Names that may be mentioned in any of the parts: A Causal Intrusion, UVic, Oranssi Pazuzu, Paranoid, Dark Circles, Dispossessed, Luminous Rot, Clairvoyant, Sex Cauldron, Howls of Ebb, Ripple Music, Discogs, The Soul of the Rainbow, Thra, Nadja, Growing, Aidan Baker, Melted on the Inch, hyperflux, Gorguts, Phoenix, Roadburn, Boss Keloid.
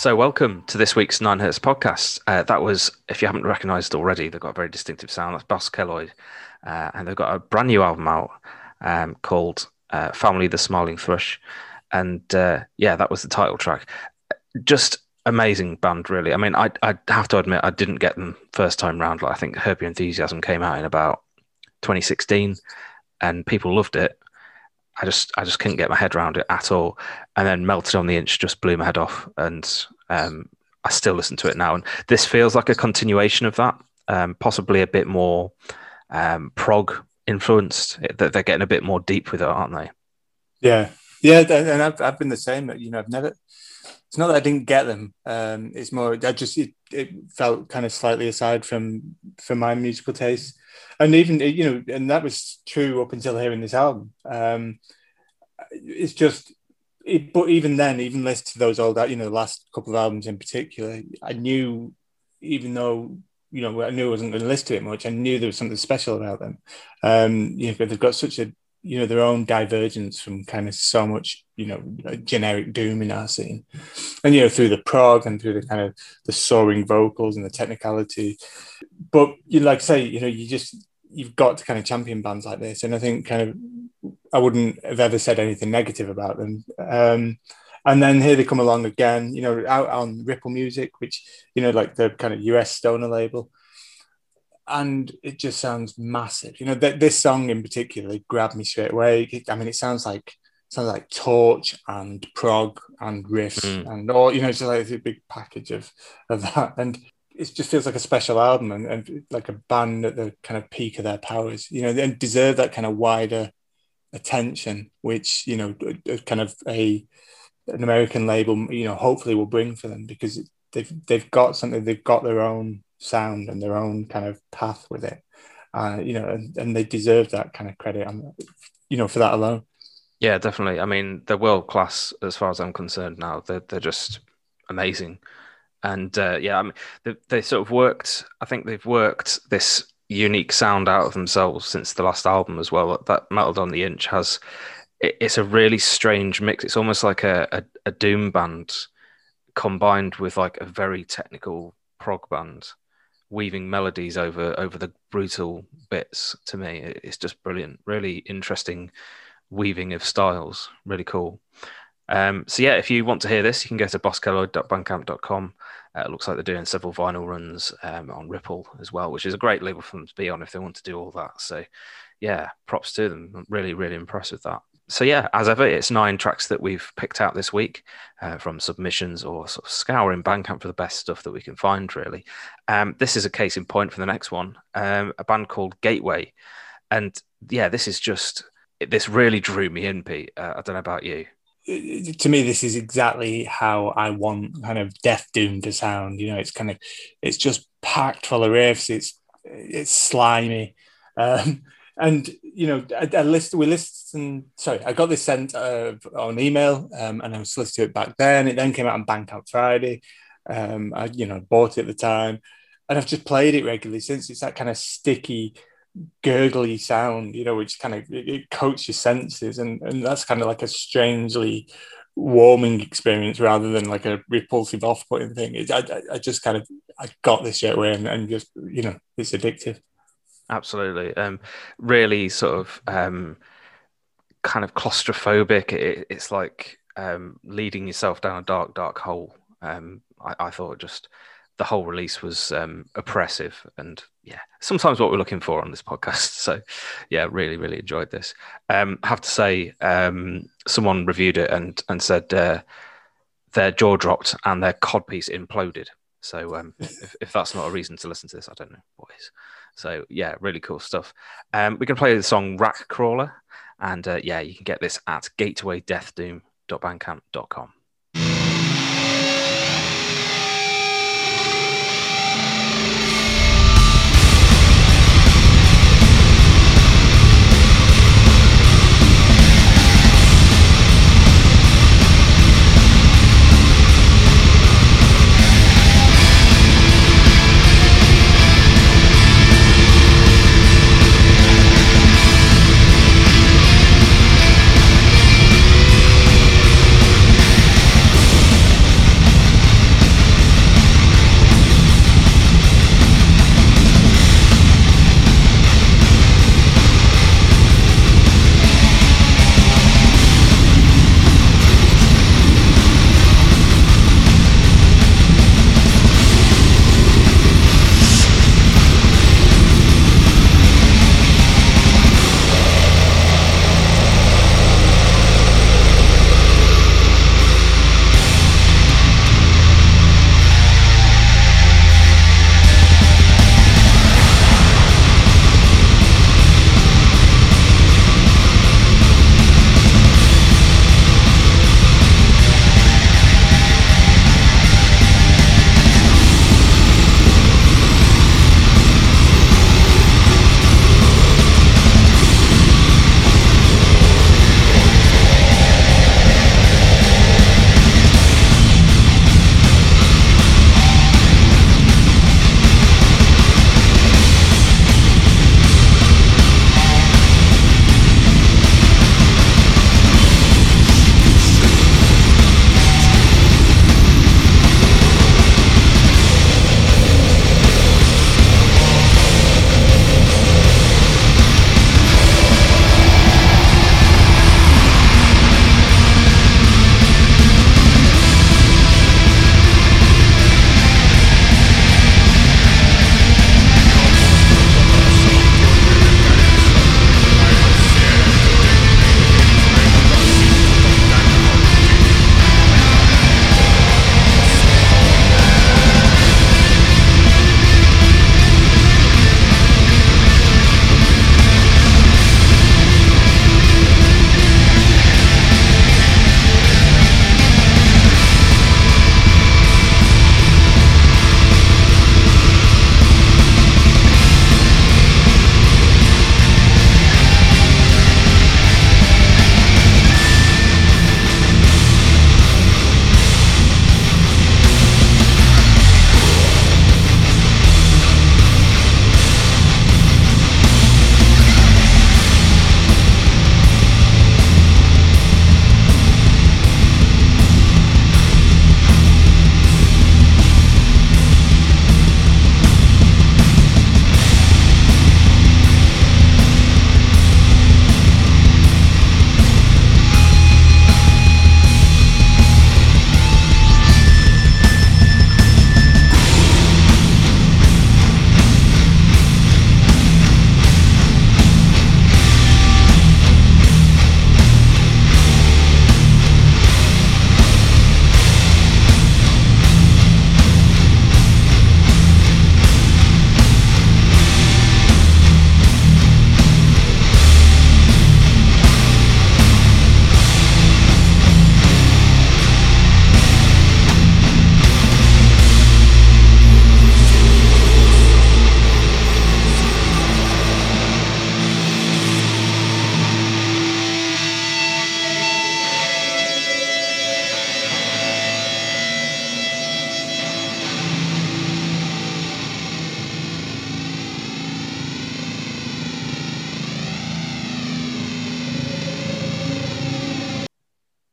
So welcome to this week's 9Hz podcast. That was, if you haven't recognised already, they've got a very distinctive sound. That's Boss Keloid. And they've got a brand new album out called Family the Smiling Thrush. And yeah, that was the title track. Just amazing band, really. I mean, I have to admit, I didn't get them first time round. Like, I think Herbie Enthusiasm came out in about 2016 and people loved it. I just couldn't get my head around it at all. And then Melted on the Inch just blew my head off. And I still listen to it now. And this feels like a continuation of that, possibly a bit more prog influenced. They're getting a bit more deep with it, aren't they? Yeah. Yeah. And I've been the same. You know, I've never, it's not that I didn't get them. It's more, I just, it felt kind of slightly aside from my musical taste. And even, you know, and that was true up until hearing this album. It's just, but even then, even listening to those old, you know, the last couple of albums in particular, I knew, even though, you know, I knew I wasn't going to listen to it much, I knew there was something special about them. You know, but they've got such a, you know, their own divergence from kind of so much, you know, generic doom in our scene. And, you know, through the prog and through the kind of the soaring vocals and the technicality. But, you like I say, you know, you've got to kind of champion bands like this. And I think kind of, I wouldn't have ever said anything negative about them. And then here they come along again, you know, out on Ripple Music, which, you know, like the kind of US stoner label. And it just sounds massive. You know, this song in particular grabbed me straight away. I mean, it sounds like Torch and prog and riffs and all, you know, it's just like a big package of that. And it just feels like a special album and like a band at the kind of peak of their powers, you know, and deserve that kind of wider attention, which, you know, kind of an American label, you know, hopefully will bring for them, because they've got something, they've got their own sound and their own kind of path with it, you know, and they deserve that kind of credit, you know, for that alone. Yeah, definitely. I mean, they're world class as far as I'm concerned now. They're just amazing. And yeah, I mean, they sort of worked, I think they've worked this unique sound out of themselves since the last album as well. That Metal on the Inch has, it's a really strange mix. It's almost like a doom band combined with like a very technical prog band, weaving melodies over the brutal bits. To me, it's just brilliant. Really interesting weaving of styles. Really cool. So yeah, if you want to hear this, you can go to bosskeloid.bandcamp.com. It looks like they're doing several vinyl runs on Ripple as well, which is a great label for them to be on if they want to do all that. So yeah, props to them. I'm really, really impressed with that. So yeah, as ever, it's 9 tracks that we've picked out this week from submissions or sort of scouring Bandcamp for the best stuff that we can find, really. This is a case in point for the next one, a band called Gateway. And yeah, this really drew me in, Pete. I don't know about you. To me, this is exactly how I want kind of Death Doom to sound. You know, it's kind of, it's just packed full of riffs. It's slimy. And, you know, I got this sent on email and I was listening to it back then. It then came out on Bandcamp Friday. I, you know, bought it at the time and I've just played it regularly since. It's that kind of sticky, gurgly sound, you know, which kind of, it coats your senses. And that's kind of like a strangely warming experience rather than like a repulsive off-putting thing. I just kind of, I got this straight away and just, you know, it's addictive. Absolutely. Really sort of kind of claustrophobic. It's like leading yourself down a dark, dark hole. I thought just the whole release was oppressive and yeah, sometimes what we're looking for on this podcast. So yeah, really, really enjoyed this. Have to say someone reviewed it and said their jaw dropped and their codpiece imploded. So if that's not a reason to listen to this, I don't know what is. So yeah, really cool stuff. We can play the song Rack Crawler, and yeah, you can get this at gatewaydeathdoom.bandcamp.com.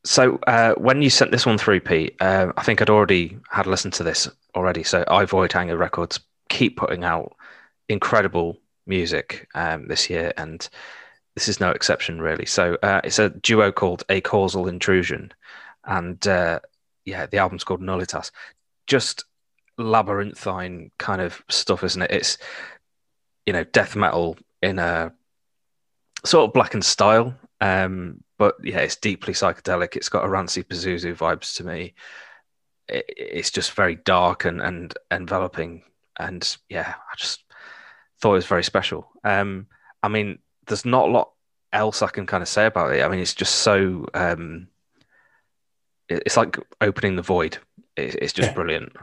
So when you sent this one through, Pete, I think I'd already had listened to this already. So Voidhanger Records keep putting out incredible music this year, and this is no exception, really. So it's a duo called A Causal Intrusion, and yeah, the album's called Nullitas. Just labyrinthine kind of stuff, isn't it? It's, you know, death metal in a sort of blackened style. But yeah, it's deeply psychedelic. It's got Oranssi Pazuzu vibes to me. It's just very dark and enveloping. And yeah, I just thought it was very special. I mean, there's not a lot else I can kind of say about it. I mean, it's just so, it's like opening the void. It's just brilliant.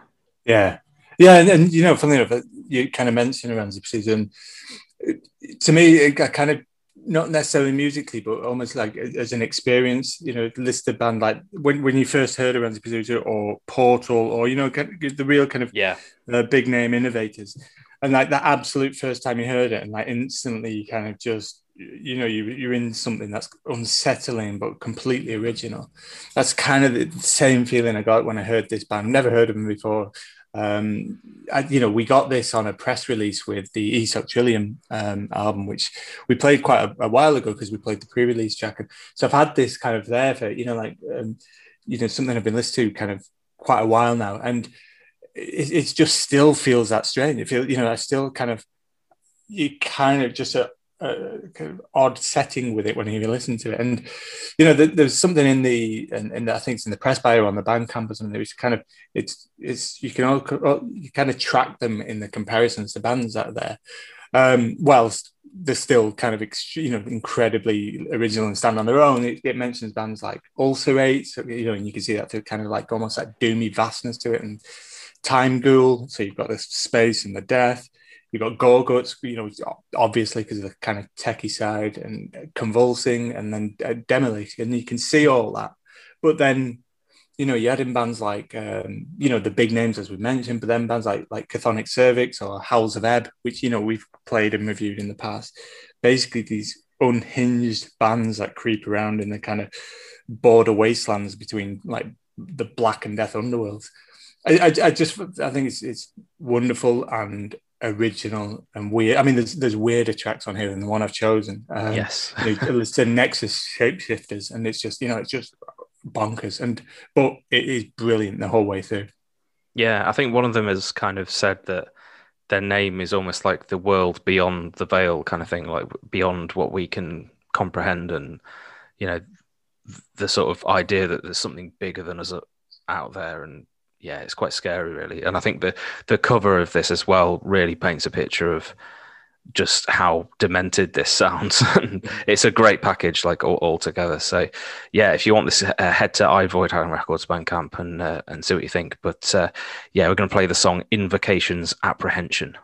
Yeah. Yeah. And you know, funny enough, you kind of mentioned Oranssi Pazuzu. To me, I kind of, not necessarily musically, but almost like as an experience, you know, list the band, like when you first heard Oranssi Pazuzu or Portal or, you know, the real kind of big name innovators. And like that absolute first time you heard it and like instantly you kind of just, you know, you're in something that's unsettling, but completely original. That's kind of the same feeling I got when I heard this band. Never heard of them before. You know, we got this on a press release with the Aesop Trillium album, which we played quite a while ago because we played the pre-release track. And so I've had this kind of there for, you know, like, you know, something I've been listening to kind of quite a while now. And it just still feels that strange. It feels, you know, I still kind of, you kind of just a kind of odd setting with it when you listen to it. And, you know, there's something in the, and I think it's in the press bio on the Bandcamp or something, it's kind of, it's, you can all, you kind of track them in the comparisons to bands out there. Whilst they're still kind of, you know, incredibly original and stand on their own. It mentions bands like Ulcerate, so, you know, and you can see that through kind of like almost like doomy vastness to it, and Time Ghoul. So you've got this space and the death. You've got Gorguts, you know, obviously because of the kind of techie side, and Convulsing, and then Demolate, and you can see all that. But then, you know, you had in bands like, you know, the big names as we mentioned, but then bands like Chthonic Cervix or Howls of Ebb, which, you know, we've played and reviewed in the past. Basically these unhinged bands that creep around in the kind of border wastelands between like the black and death underworlds. I think it's wonderful and original and weird. I mean, there's weirder tracks on here than the one I've chosen. Yes. It's the Nexus Shapeshifters, and it's just, you know, it's just bonkers. But it is brilliant the whole way through. Yeah, I think one of them has kind of said that their name is almost like the world beyond the veil kind of thing, like beyond what we can comprehend, and, you know, the sort of idea that there's something bigger than us out there. And yeah, it's quite scary, really. And I think the cover of this as well really paints a picture of just how demented this sounds. It's a great package, like all together. So yeah, if you want this, head to Ivoid Highland Records Bandcamp and see what you think. But yeah, we're going to play the song Invocations, Apprehension.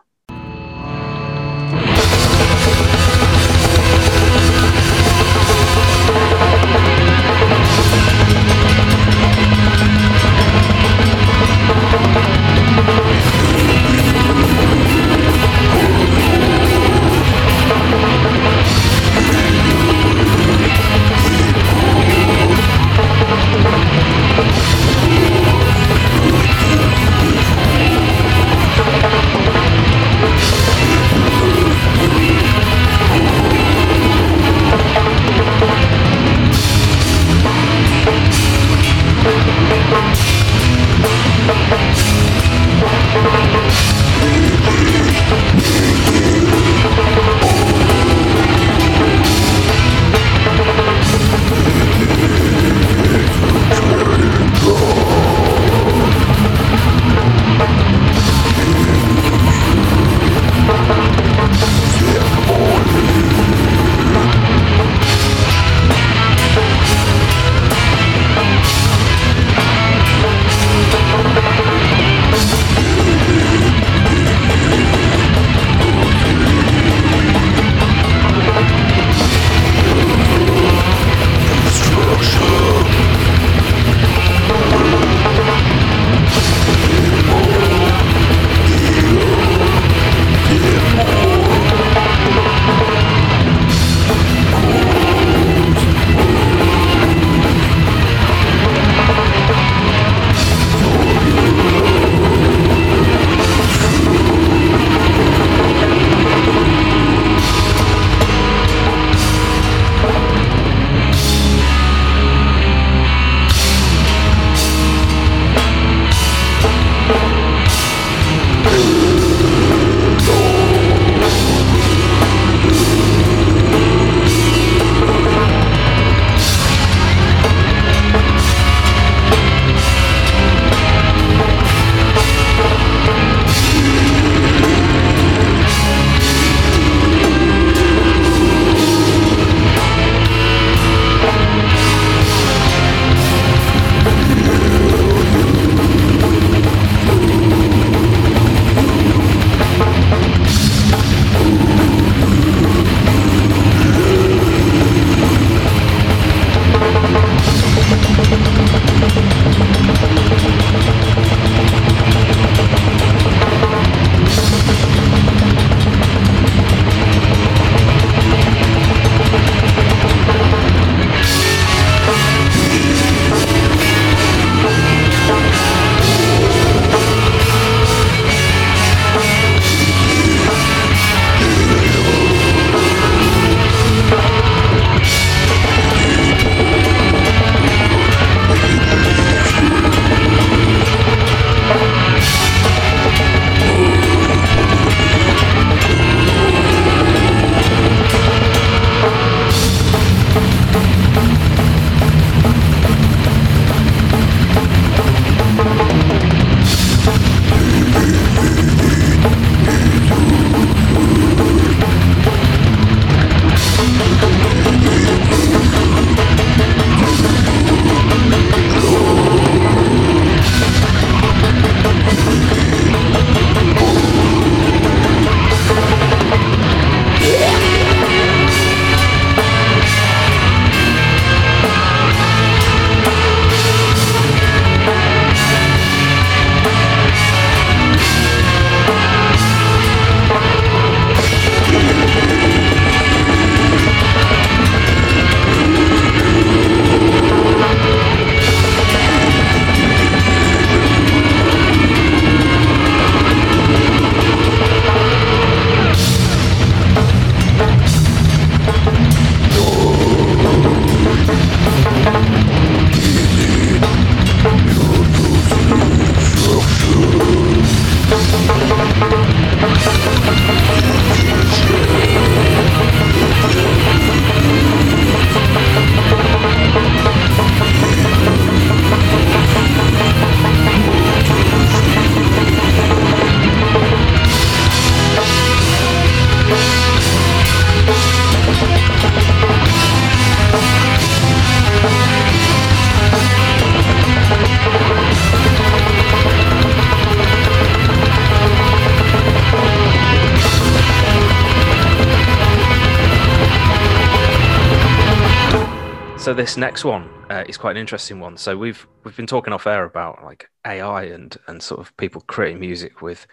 So this next one is quite an interesting one. So we've been talking off air about like AI and sort of people creating music with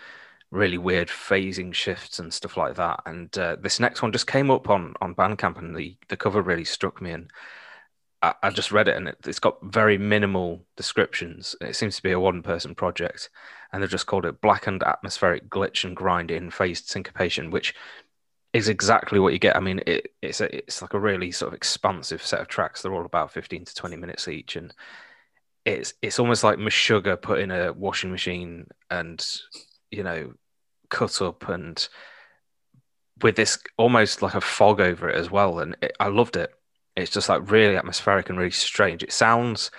really weird phasing shifts and stuff like that. And this next one just came up on Bandcamp, and the cover really struck me. And I just read it, and it's got very minimal descriptions. It seems to be a one-person project, and they've just called it Blackened Atmospheric Glitch and Grind in Phased Syncopation, which is exactly what you get. I mean, it's like a really sort of expansive set of tracks. They're all about 15 to 20 minutes each, and it's almost like Meshuggah put in a washing machine and, you know, cut up, and with this almost like a fog over it as well. And I loved it. It's just like really atmospheric and really strange. It sounds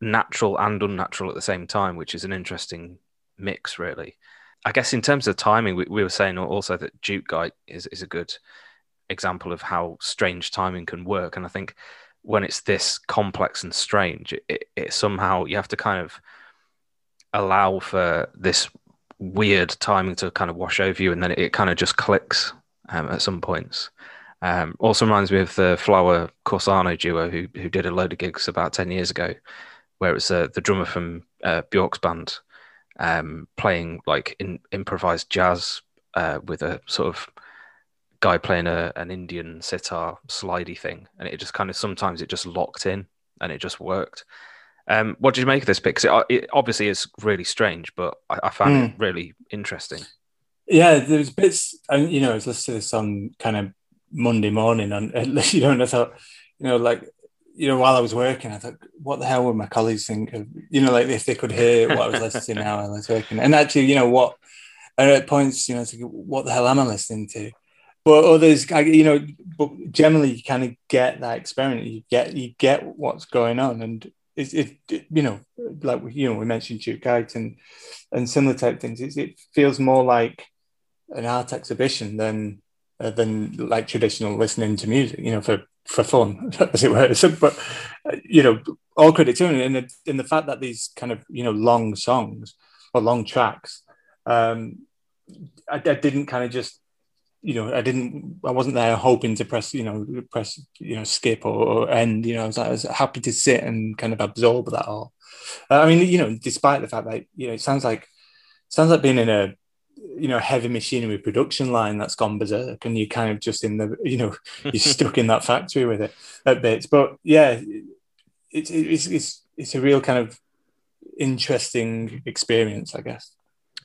natural and unnatural at the same time, which is an interesting mix, really. I guess in terms of timing, we were saying also that Duke Guy is a good example of how strange timing can work. And I think when it's this complex and strange, it somehow you have to kind of allow for this weird timing to kind of wash over you, and then it kind of just clicks at some points. Also reminds me of the Flower-Corsano duo who did a load of gigs about 10 years ago, where it was the drummer from Bjork's band playing like improvised jazz with a sort of guy playing an Indian sitar slidey thing. And it just kind of, sometimes it just locked in and it just worked. What did you make of this bit? Because it obviously is really strange, but I found it really interesting. Yeah, there's bits, and you know, I was listening to this on kind of Monday morning, and I thought, while I was working, I thought, what the hell would my colleagues think of, if they could hear what I was listening to now while I was working. And actually, at points, it's like, what the hell am I listening to? But others, but generally you kind of get that experiment, you get what's going on. And we mentioned Duke Guy and similar type things. It feels more like an art exhibition than like traditional listening to music, for fun, as it were. So, but all credit to it, and the fact that these kind of long songs or long tracks, I didn't kind of just I wasn't there hoping to press skip or end. I was happy to sit and kind of absorb that all. I mean, despite the fact that it sounds like being in a heavy machinery production line that's gone berserk, and you're kind of just in the you're stuck in that factory with it at bits. But yeah, it's a real kind of interesting experience, I guess.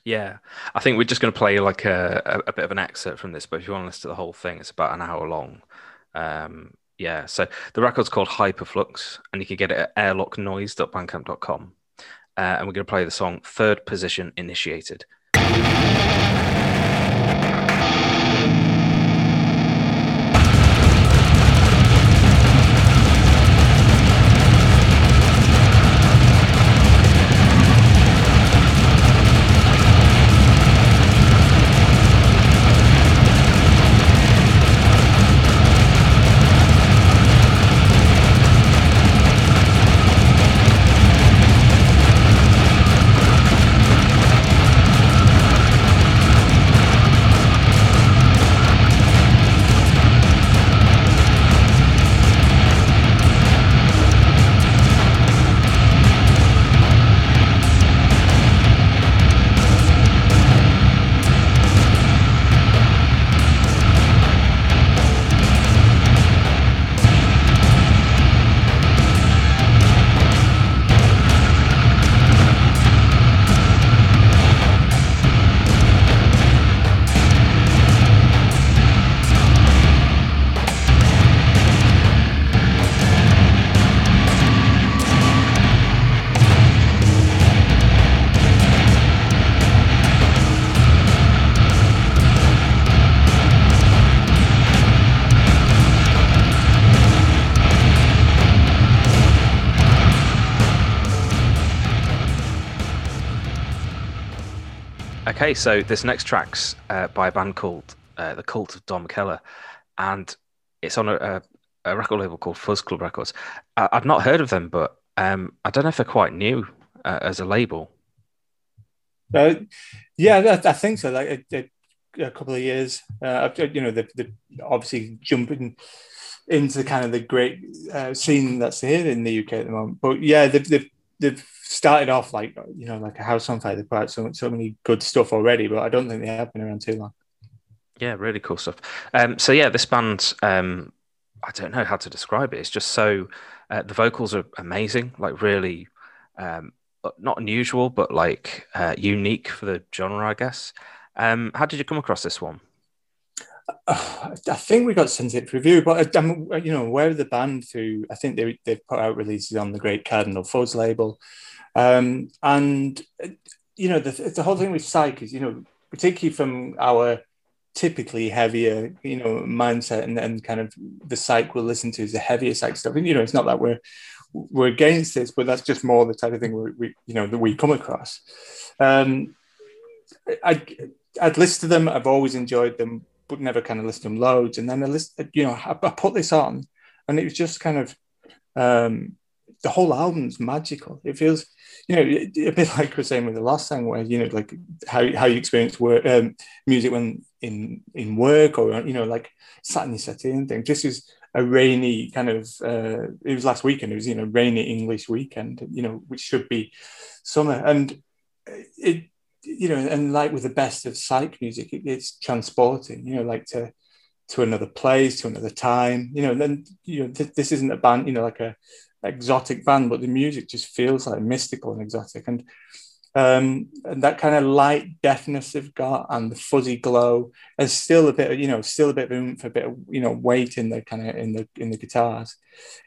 Yeah, I think we're just going to play like a bit of an excerpt from this, but if you want to listen to the whole thing, it's about an hour long. Yeah, so the record's called Hyperflux, and you can get it at airlocknoise.bandcamp.com, and we're going to play the song Third Position Initiated. Okay, so this next track's by a band called The Cult of Dom Keller, and it's on a record label called Fuzz Club Records. I've not heard of them, but I don't know if they're quite new as a label. Yeah, I think so. Like a couple of years, they're obviously jumping into kind of the great scene that's here in the UK at the moment. But yeah, they've started off like, you know, like a house on fire. They've put out so many good stuff already, but I don't think they have been around too long. Yeah, really cool stuff. So yeah, this band, I don't know how to describe it. It's just so, the vocals are amazing, like really not unusual, but like unique for the genre, I guess. How did you come across this one? I think we got sent it to review, but I'm, you know, aware of the band through, I think they've put out releases on the Great Cardinal Fuzz label. And, you know, the whole thing with psych is, you know, particularly from our typically heavier, you know, mindset and kind of the psych we'll listen to is the heavier psych stuff. And, you know, it's not that we're against this, but that's just more the type of thing we come across. I'd listened to them. I've always enjoyed them, but never kind of listened to them loads. And then I put this on, and it was just kind of the whole album's magical. It feels, you know, a bit like we were saying with the last song, where, you know, like how you experience work, music when in work, or, you know, like sat in your settee and things. This is a rainy kind of, it was last weekend, it was, you know, rainy English weekend, you know, which should be summer. And it, you know, and like with the best of psych music, it's transporting, you know, like to another place, to another time, you know. And then, you know, this isn't a band, you know, like a exotic band, but the music just feels like mystical and exotic. And that kind of light deafness they've got and the fuzzy glow, there's still a bit of, you know, oomph, a bit of, you know, weight in the kind of in the guitars.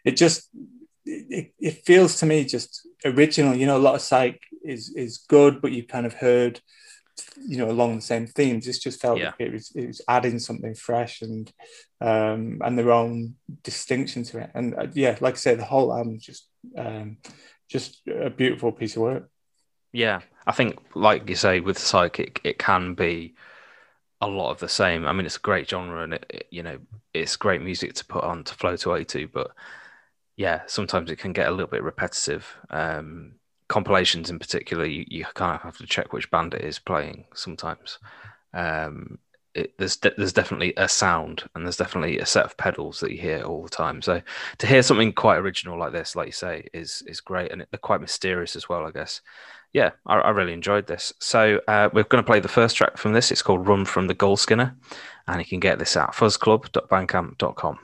It just it feels to me just original. You know, a lot of psych is good, but you've kind of heard, you know, along the same themes. This just felt like it was adding something fresh and their own distinction to it. And yeah, like I say, the whole album just a beautiful piece of work. Yeah, I think, like you say, with psychic, it can be a lot of the same. I mean, it's a great genre, and it, you know, it's great music to put on, to float away to. But yeah, sometimes it can get a little bit repetitive. Compilations, in particular, you kind of have to check which band it is playing sometimes. There's definitely a sound, and there's definitely a set of pedals that you hear all the time. So to hear something quite original like this, like you say, is great, and they're quite mysterious as well, I guess. Yeah, I really enjoyed this. So we're going to play the first track from this. It's called Run from the Goalskinner, and you can get this at fuzzclub.bandcamp.com.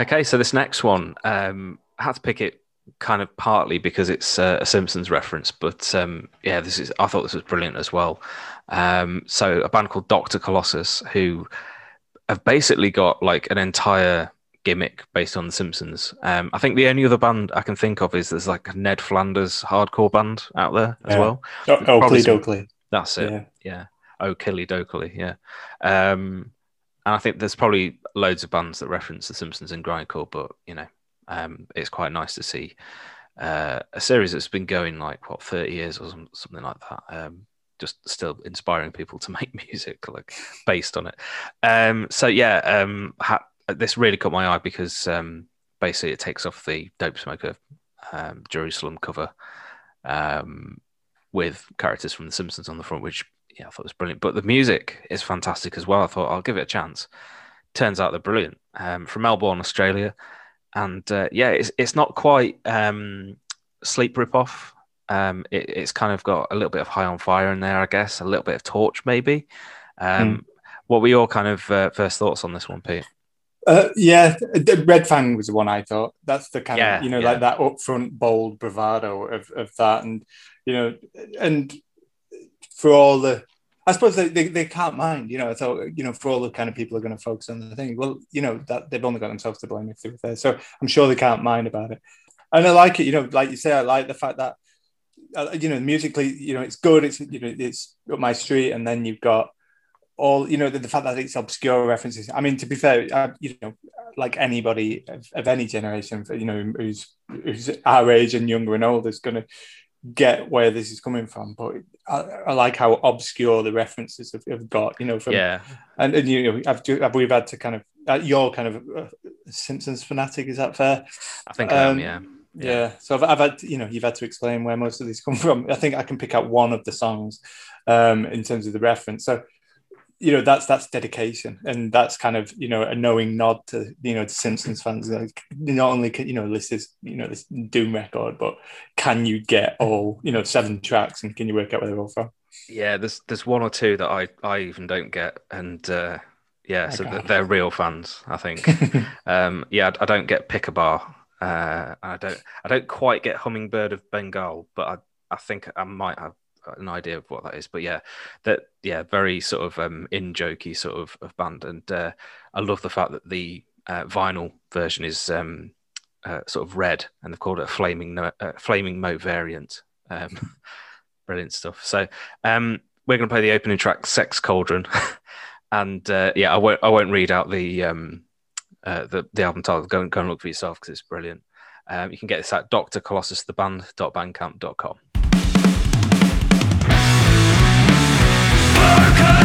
Okay, so this next one, I had to pick it kind of partly because it's a Simpsons reference, but yeah, this is, I thought this was brilliant as well. So a band called Dr Colossus, who have basically got like an entire gimmick based on the Simpsons. I think the only other band I can think of is there's like a Ned Flanders hardcore band out there as well. Oakley Dokley. That's it. Yeah. O'Killy Dokley. Yeah. And I think there's probably loads of bands that reference the Simpsons in grindcore, but you know, it's quite nice to see a series that's been going like what 30 years or something like that. Just still inspiring people to make music like based on it. So yeah, this really caught my eye because basically it takes off the Dope Smoker Jerusalem cover with characters from The Simpsons on the front, which yeah, I thought was brilliant. But the music is fantastic as well. I thought I'll give it a chance. Turns out they're brilliant. From Melbourne, Australia. And yeah, it's not quite Sleep ripoff. It's kind of got a little bit of High on Fire in there, I guess. A little bit of Torch, maybe. What were your kind of first thoughts on this one, Pete? Yeah, Red Fang was the one I thought. That's the kind of, you know, like that upfront, bold bravado of that. And, you know, and for all the, I suppose they can't mind, you know, I thought, you know, for all the kind of people who are going to focus on the thing, well, you know, that they've only got themselves to blame if they were there. So I'm sure they can't mind about it. And I like it, you know, like you say, I like the fact that, you know, musically, you know, it's good. It's, you know, it's up my street. And then you've got all, you know, the fact that it's obscure references. I mean, to be fair, you know, like anybody of any generation, you know, who's our age and younger and older is going to get where this is coming from. But I like how obscure the references have got, you know, from, and you know, we've had to kind of, you're kind of a Simpsons fanatic, is that fair? I think I am, yeah. So I've had, you know, you've had to explain where most of these come from. I think I can pick out one of the songs in terms of the reference. So, you know, that's dedication, and that's kind of, you know, a knowing nod to, you know, to Simpsons fans. Like, not only can, you know, this is, you know, this Doom record, but can you get all, you know, 7 tracks, and can you work out where they're all from? Yeah, there's one or two that I even don't get, and yeah, so they're real fans, I think. Yeah, I don't get Pick-a-Bar. I don't quite get Hummingbird of Bengal, but I think I might have an idea of what that is. But yeah, very sort of in-jokey sort of band. And I love the fact that the vinyl version is sort of red, and they've called it a flaming Mo variant. Brilliant stuff. So we're going to play the opening track, Sex Cauldron. And yeah, I won't read out the album title. Go and look for yourself, because it's brilliant. You can get this at drcolossustheband.bandcamp.com. Whoa!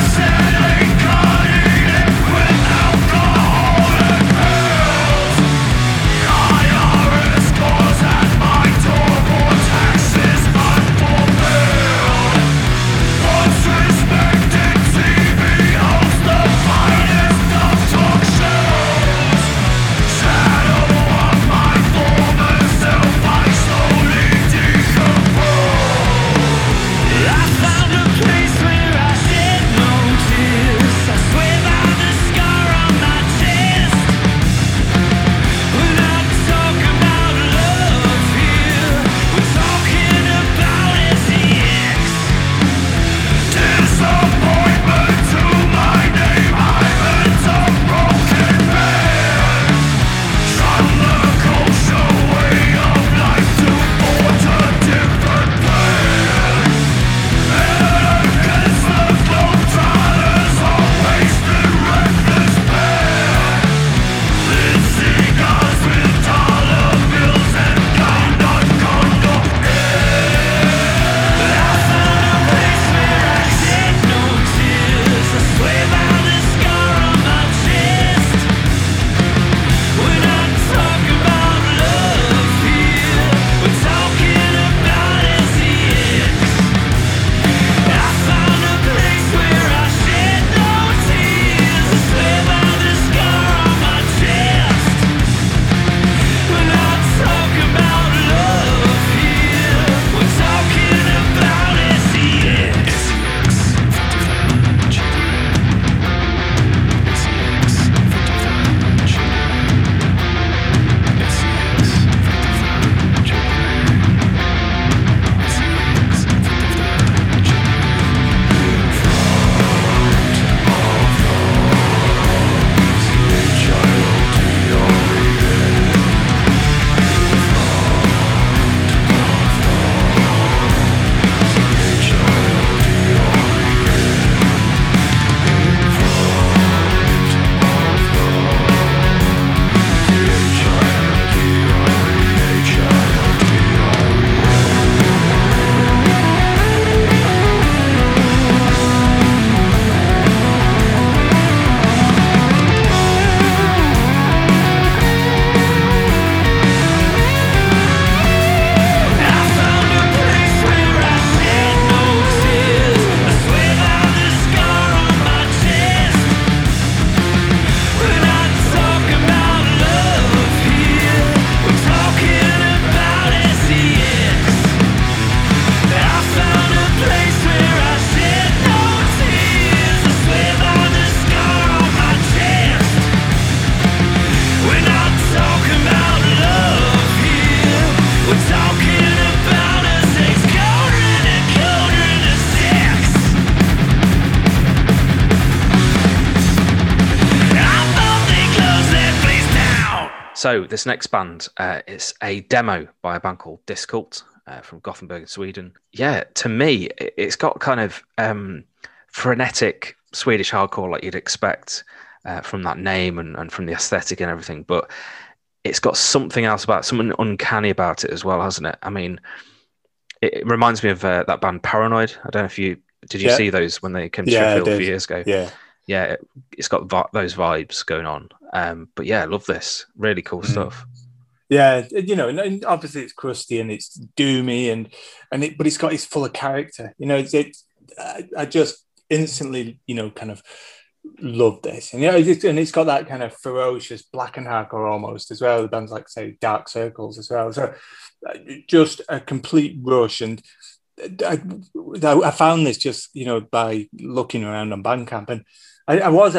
So this next band, it's a demo by a band called Discult from Gothenburg in Sweden. Yeah, to me, it's got kind of frenetic Swedish hardcore like you'd expect from that name and from the aesthetic and everything. But it's got something else about it, something uncanny about it as well, hasn't it? I mean, it reminds me of that band Paranoid. I don't know if you... Did you see those when they came to Sheffield a few years ago? Yeah. Yeah, it's got those vibes going on. But yeah, I love this. Really cool stuff. Yeah, you know, and obviously it's crusty and it's doomy, but it's full of character. You know, I just instantly, you know, kind of love this. And, you know, it's got that kind of ferocious black and hardcore almost as well. The band's like, say, Dark Circles as well. So just a complete rush. And I found this just, you know, by looking around on Bandcamp, and I was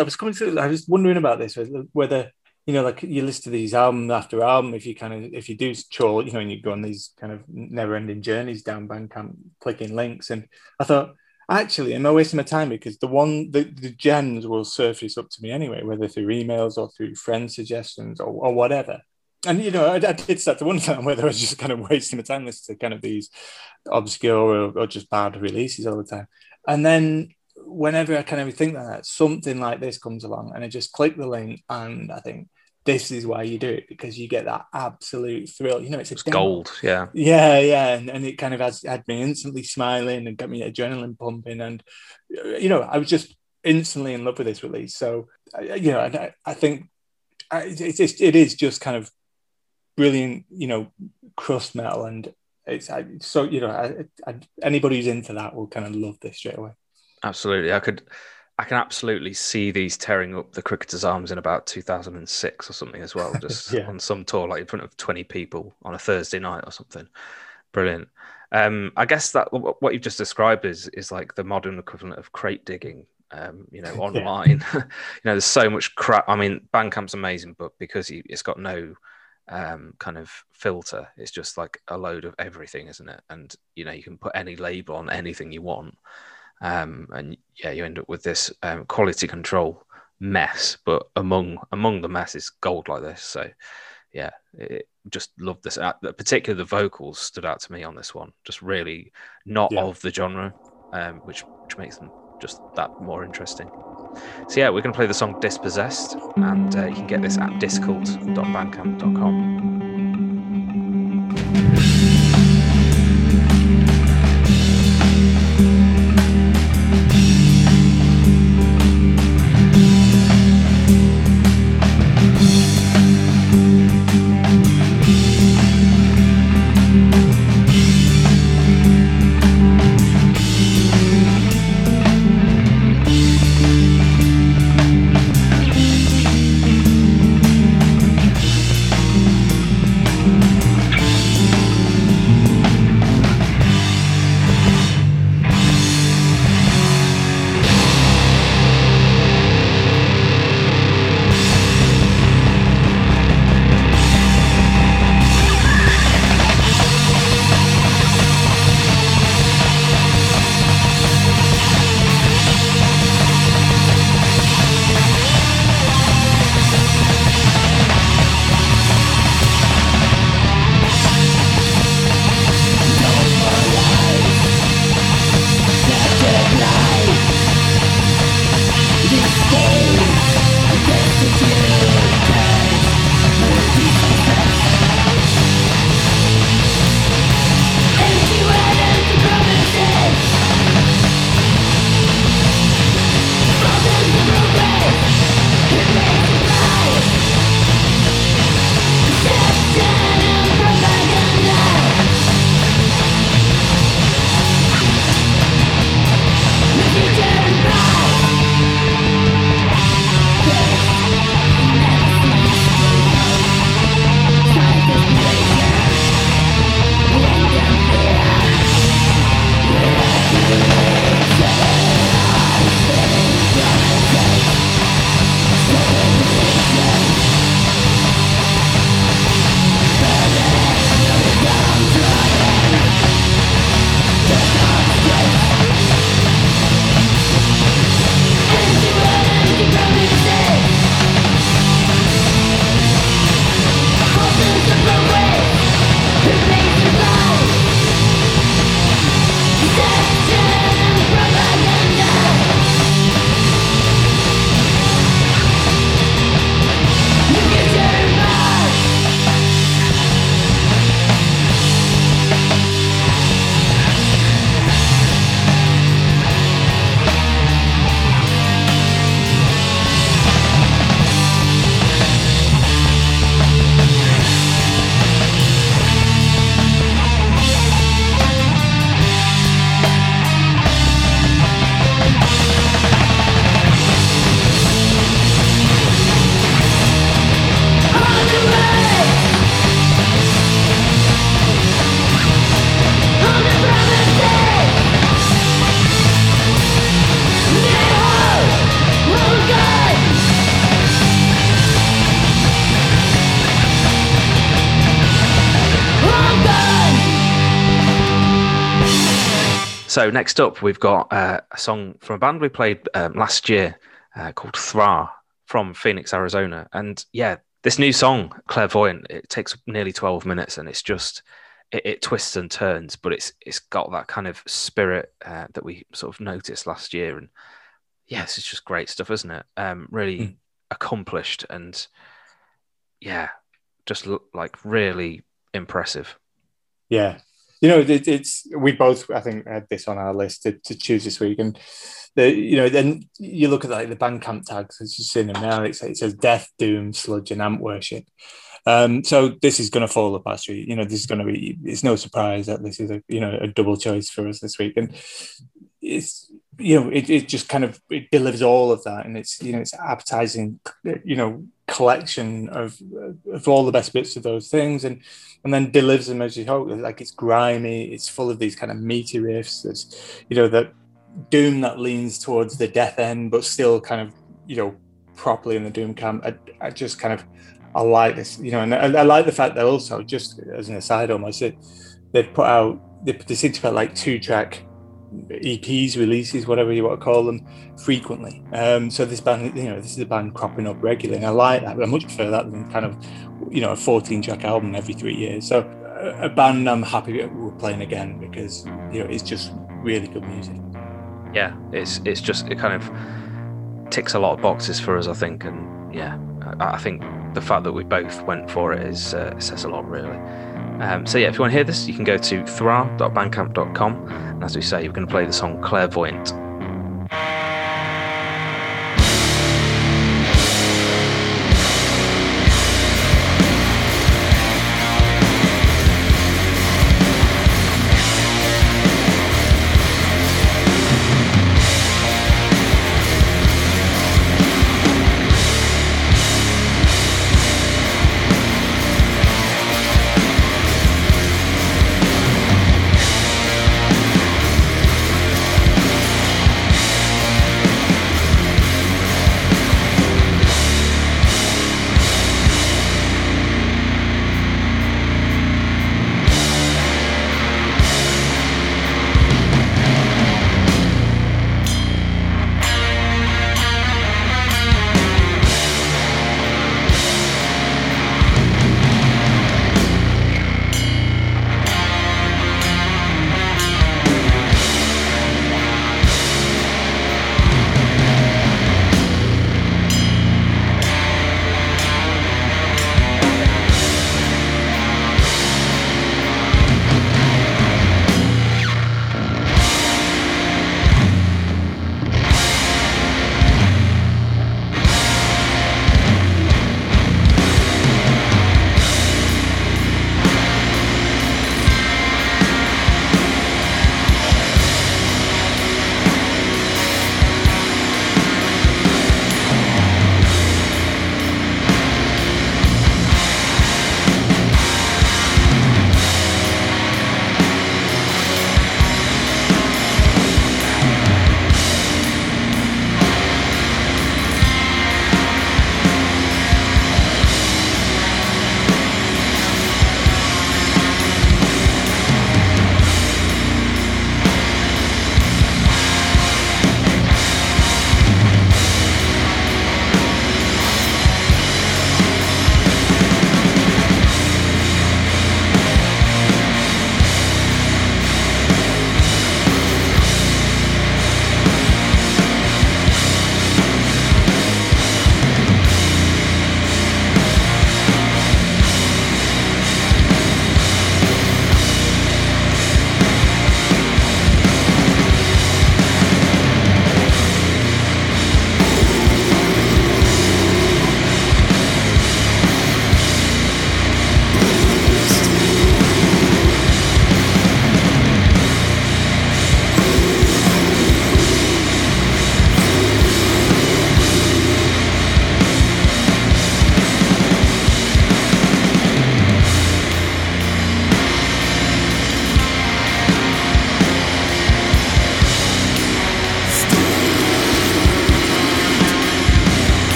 wondering about this, whether, you know, like you listen to these album after album, if you do trawl, you know, and you go on these kind of never-ending journeys down Bandcamp, clicking links, and I thought, actually, am I wasting my time? Because the gems will surface up to me anyway, whether through emails or through friend suggestions or whatever. And, you know, I did start to wonder whether I was just kind of wasting my time listening to kind of these obscure or just bad releases all the time. And then whenever I kind of think that something like this comes along, and I just click the link, and I think this is why you do it, because you get that absolute thrill. You know, it's gold. Yeah. Yeah. Yeah. And it kind of had me instantly smiling and got me adrenaline pumping. And, you know, I was just instantly in love with this release. So, you know, I think it is just kind of brilliant, you know, crust metal, and so, you know, anybody who's into that will kind of love this straight away. Absolutely, I can absolutely see these tearing up the Cricketers' Arms in about 2006 or something as well, just on some tour, like in front of 20 people on a Thursday night or something. Brilliant. I guess that what you've just described is like the modern equivalent of crate digging. You know, online. You know, there's so much crap. I mean, Bandcamp's amazing, but because it's got no kind of filter, it's just like a load of everything, isn't it? And, you know, you can put any label on anything you want, and yeah, you end up with this quality control mess, but among the mess is gold like this. So yeah, just love this. Particularly the vocals stood out to me on this one, just really not of the genre, which makes them just that more interesting. So yeah, we're going to play the song Dispossessed, and you can get this at discult.bandcamp.com. So next up, we've got a song from a band we played last year called Thra from Phoenix, Arizona. And yeah, this new song, Clairvoyant, it takes nearly 12 minutes and it's just, it twists and turns, but it's got that kind of spirit that we sort of noticed last year. And yes, it's just great stuff, isn't it? Really accomplished and yeah, just like really impressive. Yeah. You know, it's we both, I think, had this on our list to choose this week. And, you know, then you look at like the Bandcamp tags, as you've seen them now, it says Death, Doom, Sludge and Amp Worship. So this is going to fall up our street. You know, this is going to be, it's no surprise that this is a, you know, a double choice for us this week. And it's, you know, it just kind of, it delivers all of that. And it's, you know, it's appetizing, you know, collection of all the best bits of those things and then delivers them as you hope. Like it's grimy, it's full of these kind of meaty riffs. There's, you know, that doom that leans towards the death end, but still kind of, you know, properly in the doom camp. I just kind of, I like this, you know, and I like the fact that also, just as an aside almost, they've put out, they seem to put like 2-track EPs, releases, whatever you want to call them, frequently. So this band, you know, this is a band cropping up regularly, and I like that. I much prefer that than kind of, you know, a 14-track album every 3 years. So a band I'm happy we're playing again because, you know, it's just really good music. Yeah, it's just, it kind of ticks a lot of boxes for us, I think, and yeah, I think the fact that we both went for it is says a lot, really. So yeah, if you want to hear this, you can go to thra.bandcamp.com, and as we say, we're going to play the song Clairvoyant.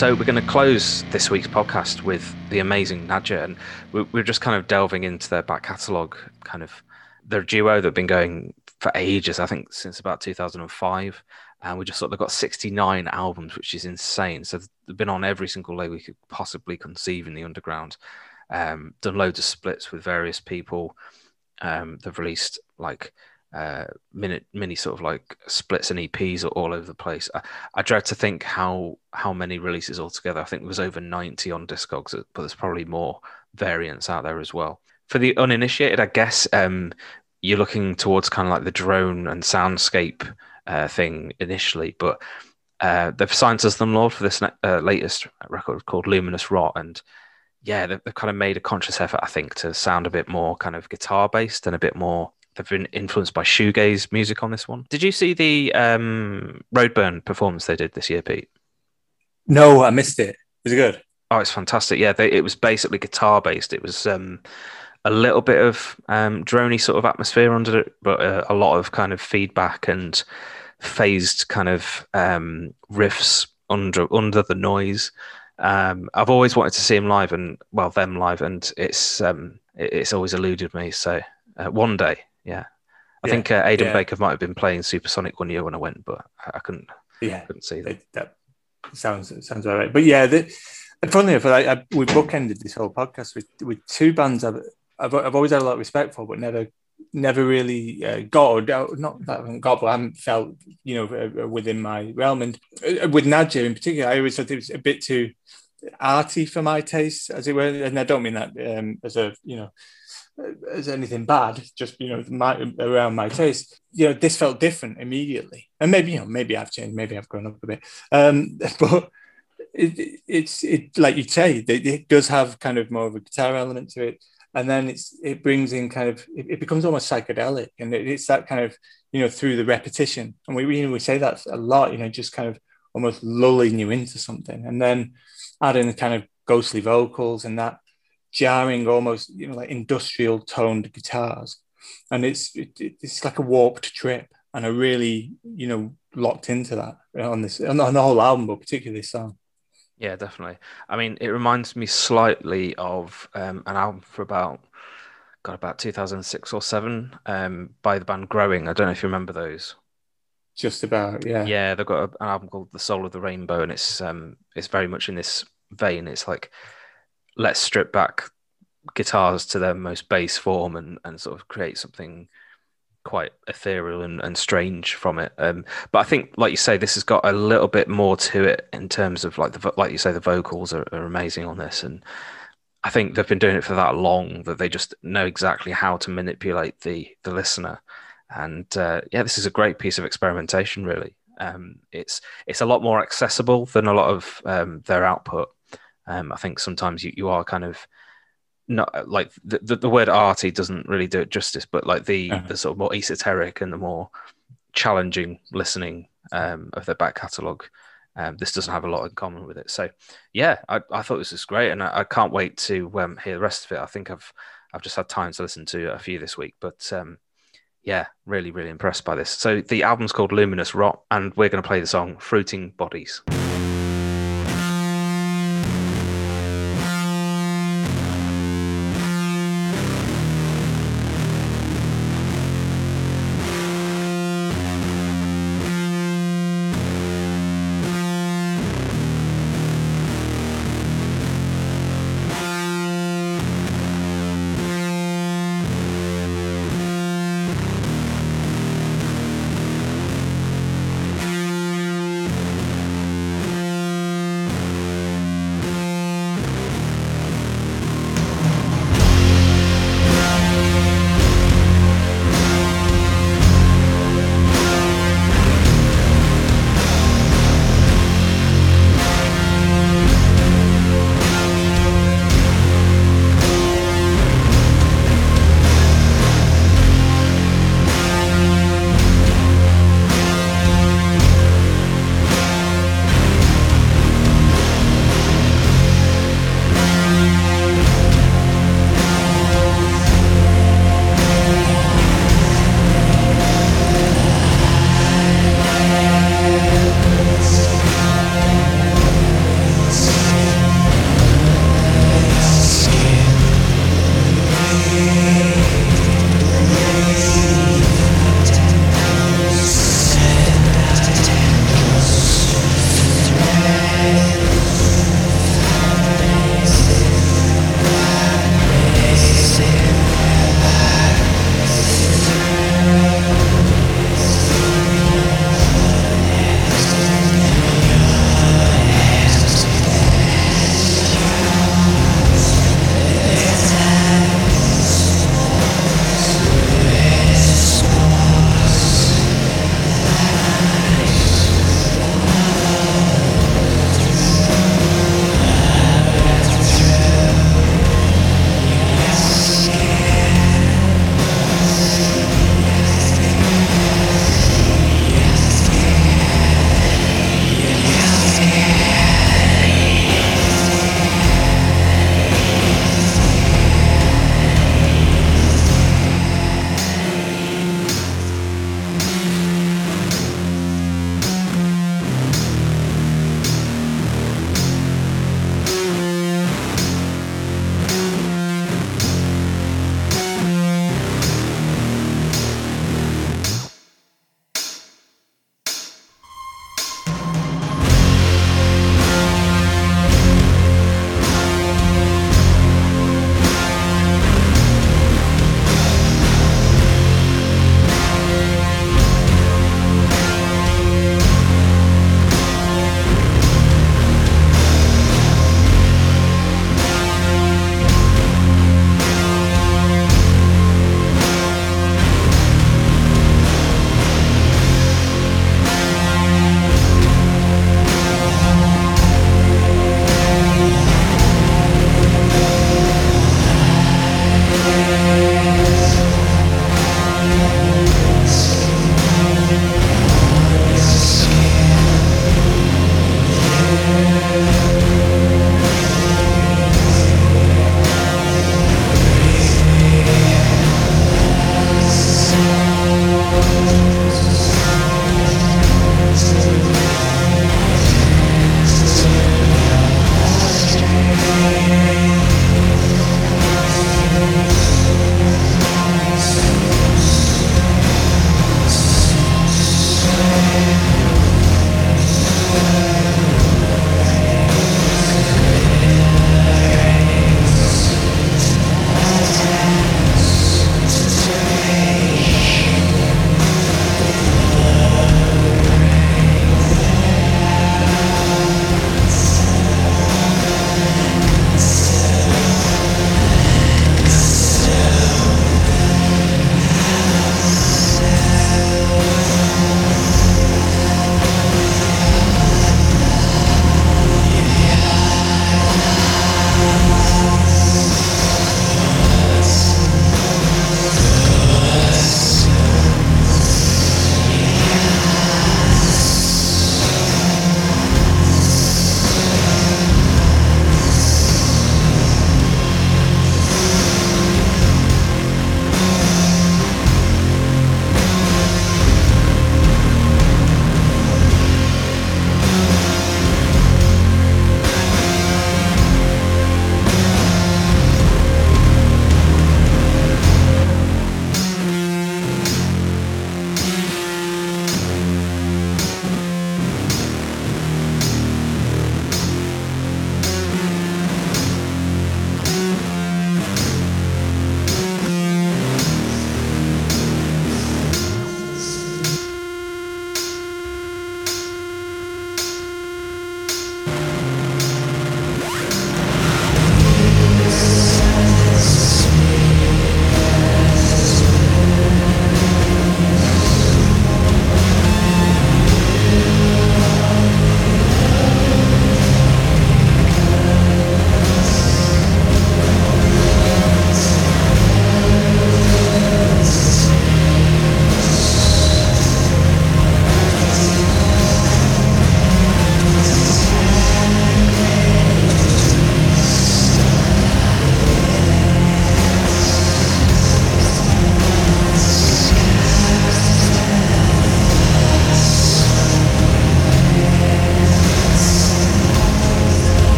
So we're going to close this week's podcast with the amazing Nadja, and we're just kind of delving into their back catalogue. Kind of their duo that have been going for ages, I think since about 2005, and we just thought they've got 69 albums, which is insane. So they've been on every single label we could possibly conceive in the underground. Done loads of splits with various people. They've released like mini sort of like splits and EPs all over the place. I dread to think how many releases altogether. I think it was over 90 on Discogs, but there's probably more variants out there as well. For the uninitiated, I guess you're looking towards kind of like the drone and soundscape thing initially, but they've signed to Slum Lord for this latest record called Luminous Rot, and yeah, they've kind of made a conscious effort, I think, to sound a bit more kind of guitar-based and a bit more. They've been influenced by shoegaze music on this one. Did you see the Roadburn performance they did this year, Pete? No, I missed it. Was it good? Oh, it's fantastic. Yeah, it was basically guitar-based. It was... a little bit of drony sort of atmosphere under it, but a lot of kind of feedback and phased kind of riffs under the noise. I've always wanted to see him live, and well, them live, and it's always eluded me. So one day, yeah, I think Aidan Baker might have been playing Supersonic one year when I went, but I couldn't see them. That sounds about right. But yeah, funnily enough, we bookended this whole podcast with two bands I've always had a lot of respect for, but never really got, or not that I haven't got, but I haven't felt, within my realm. And with Nadja in particular, I always thought it was a bit too arty for my taste, as it were. And I don't mean that as anything bad, just, around my taste. This felt different immediately. And maybe I've changed, maybe I've grown up a bit. But it's like you say, it does have kind of more of a guitar element to it. And then it brings in kind of, it becomes almost psychedelic, and it's that kind of, through the repetition. And we say that a lot, just kind of almost lulling you into something. And then adding the kind of ghostly vocals and that jarring almost, like industrial toned guitars. And it's like a warped trip. And I really, locked into that on the whole album, but particularly this song. Yeah, definitely. I mean, it reminds me slightly of an album for about 2006 or 2007 by the band Growing. I don't know if you remember those. Just about, yeah. Yeah, they've got an album called The Soul of the Rainbow, and it's very much in this vein. It's like, let's strip back guitars to their most base form and sort of create something quite ethereal and strange from it, but I think, like you say, this has got a little bit more to it in terms of the vocals are amazing on this, and I think they've been doing it for that long that they just know exactly how to manipulate the listener, and this is a great piece of experimentation, really. It's a lot more accessible than a lot of their output. I think sometimes you are kind of not like the word arty doesn't really do it justice, but like the sort of more esoteric and the more challenging listening of their back catalogue, this doesn't have a lot in common with it. So yeah, I thought this was great, and I can't wait to hear the rest of it. I think I've just had time to listen to a few this week, but really, really impressed by this. So the album's called Luminous Rot, and we're going to play the song Fruiting Bodies.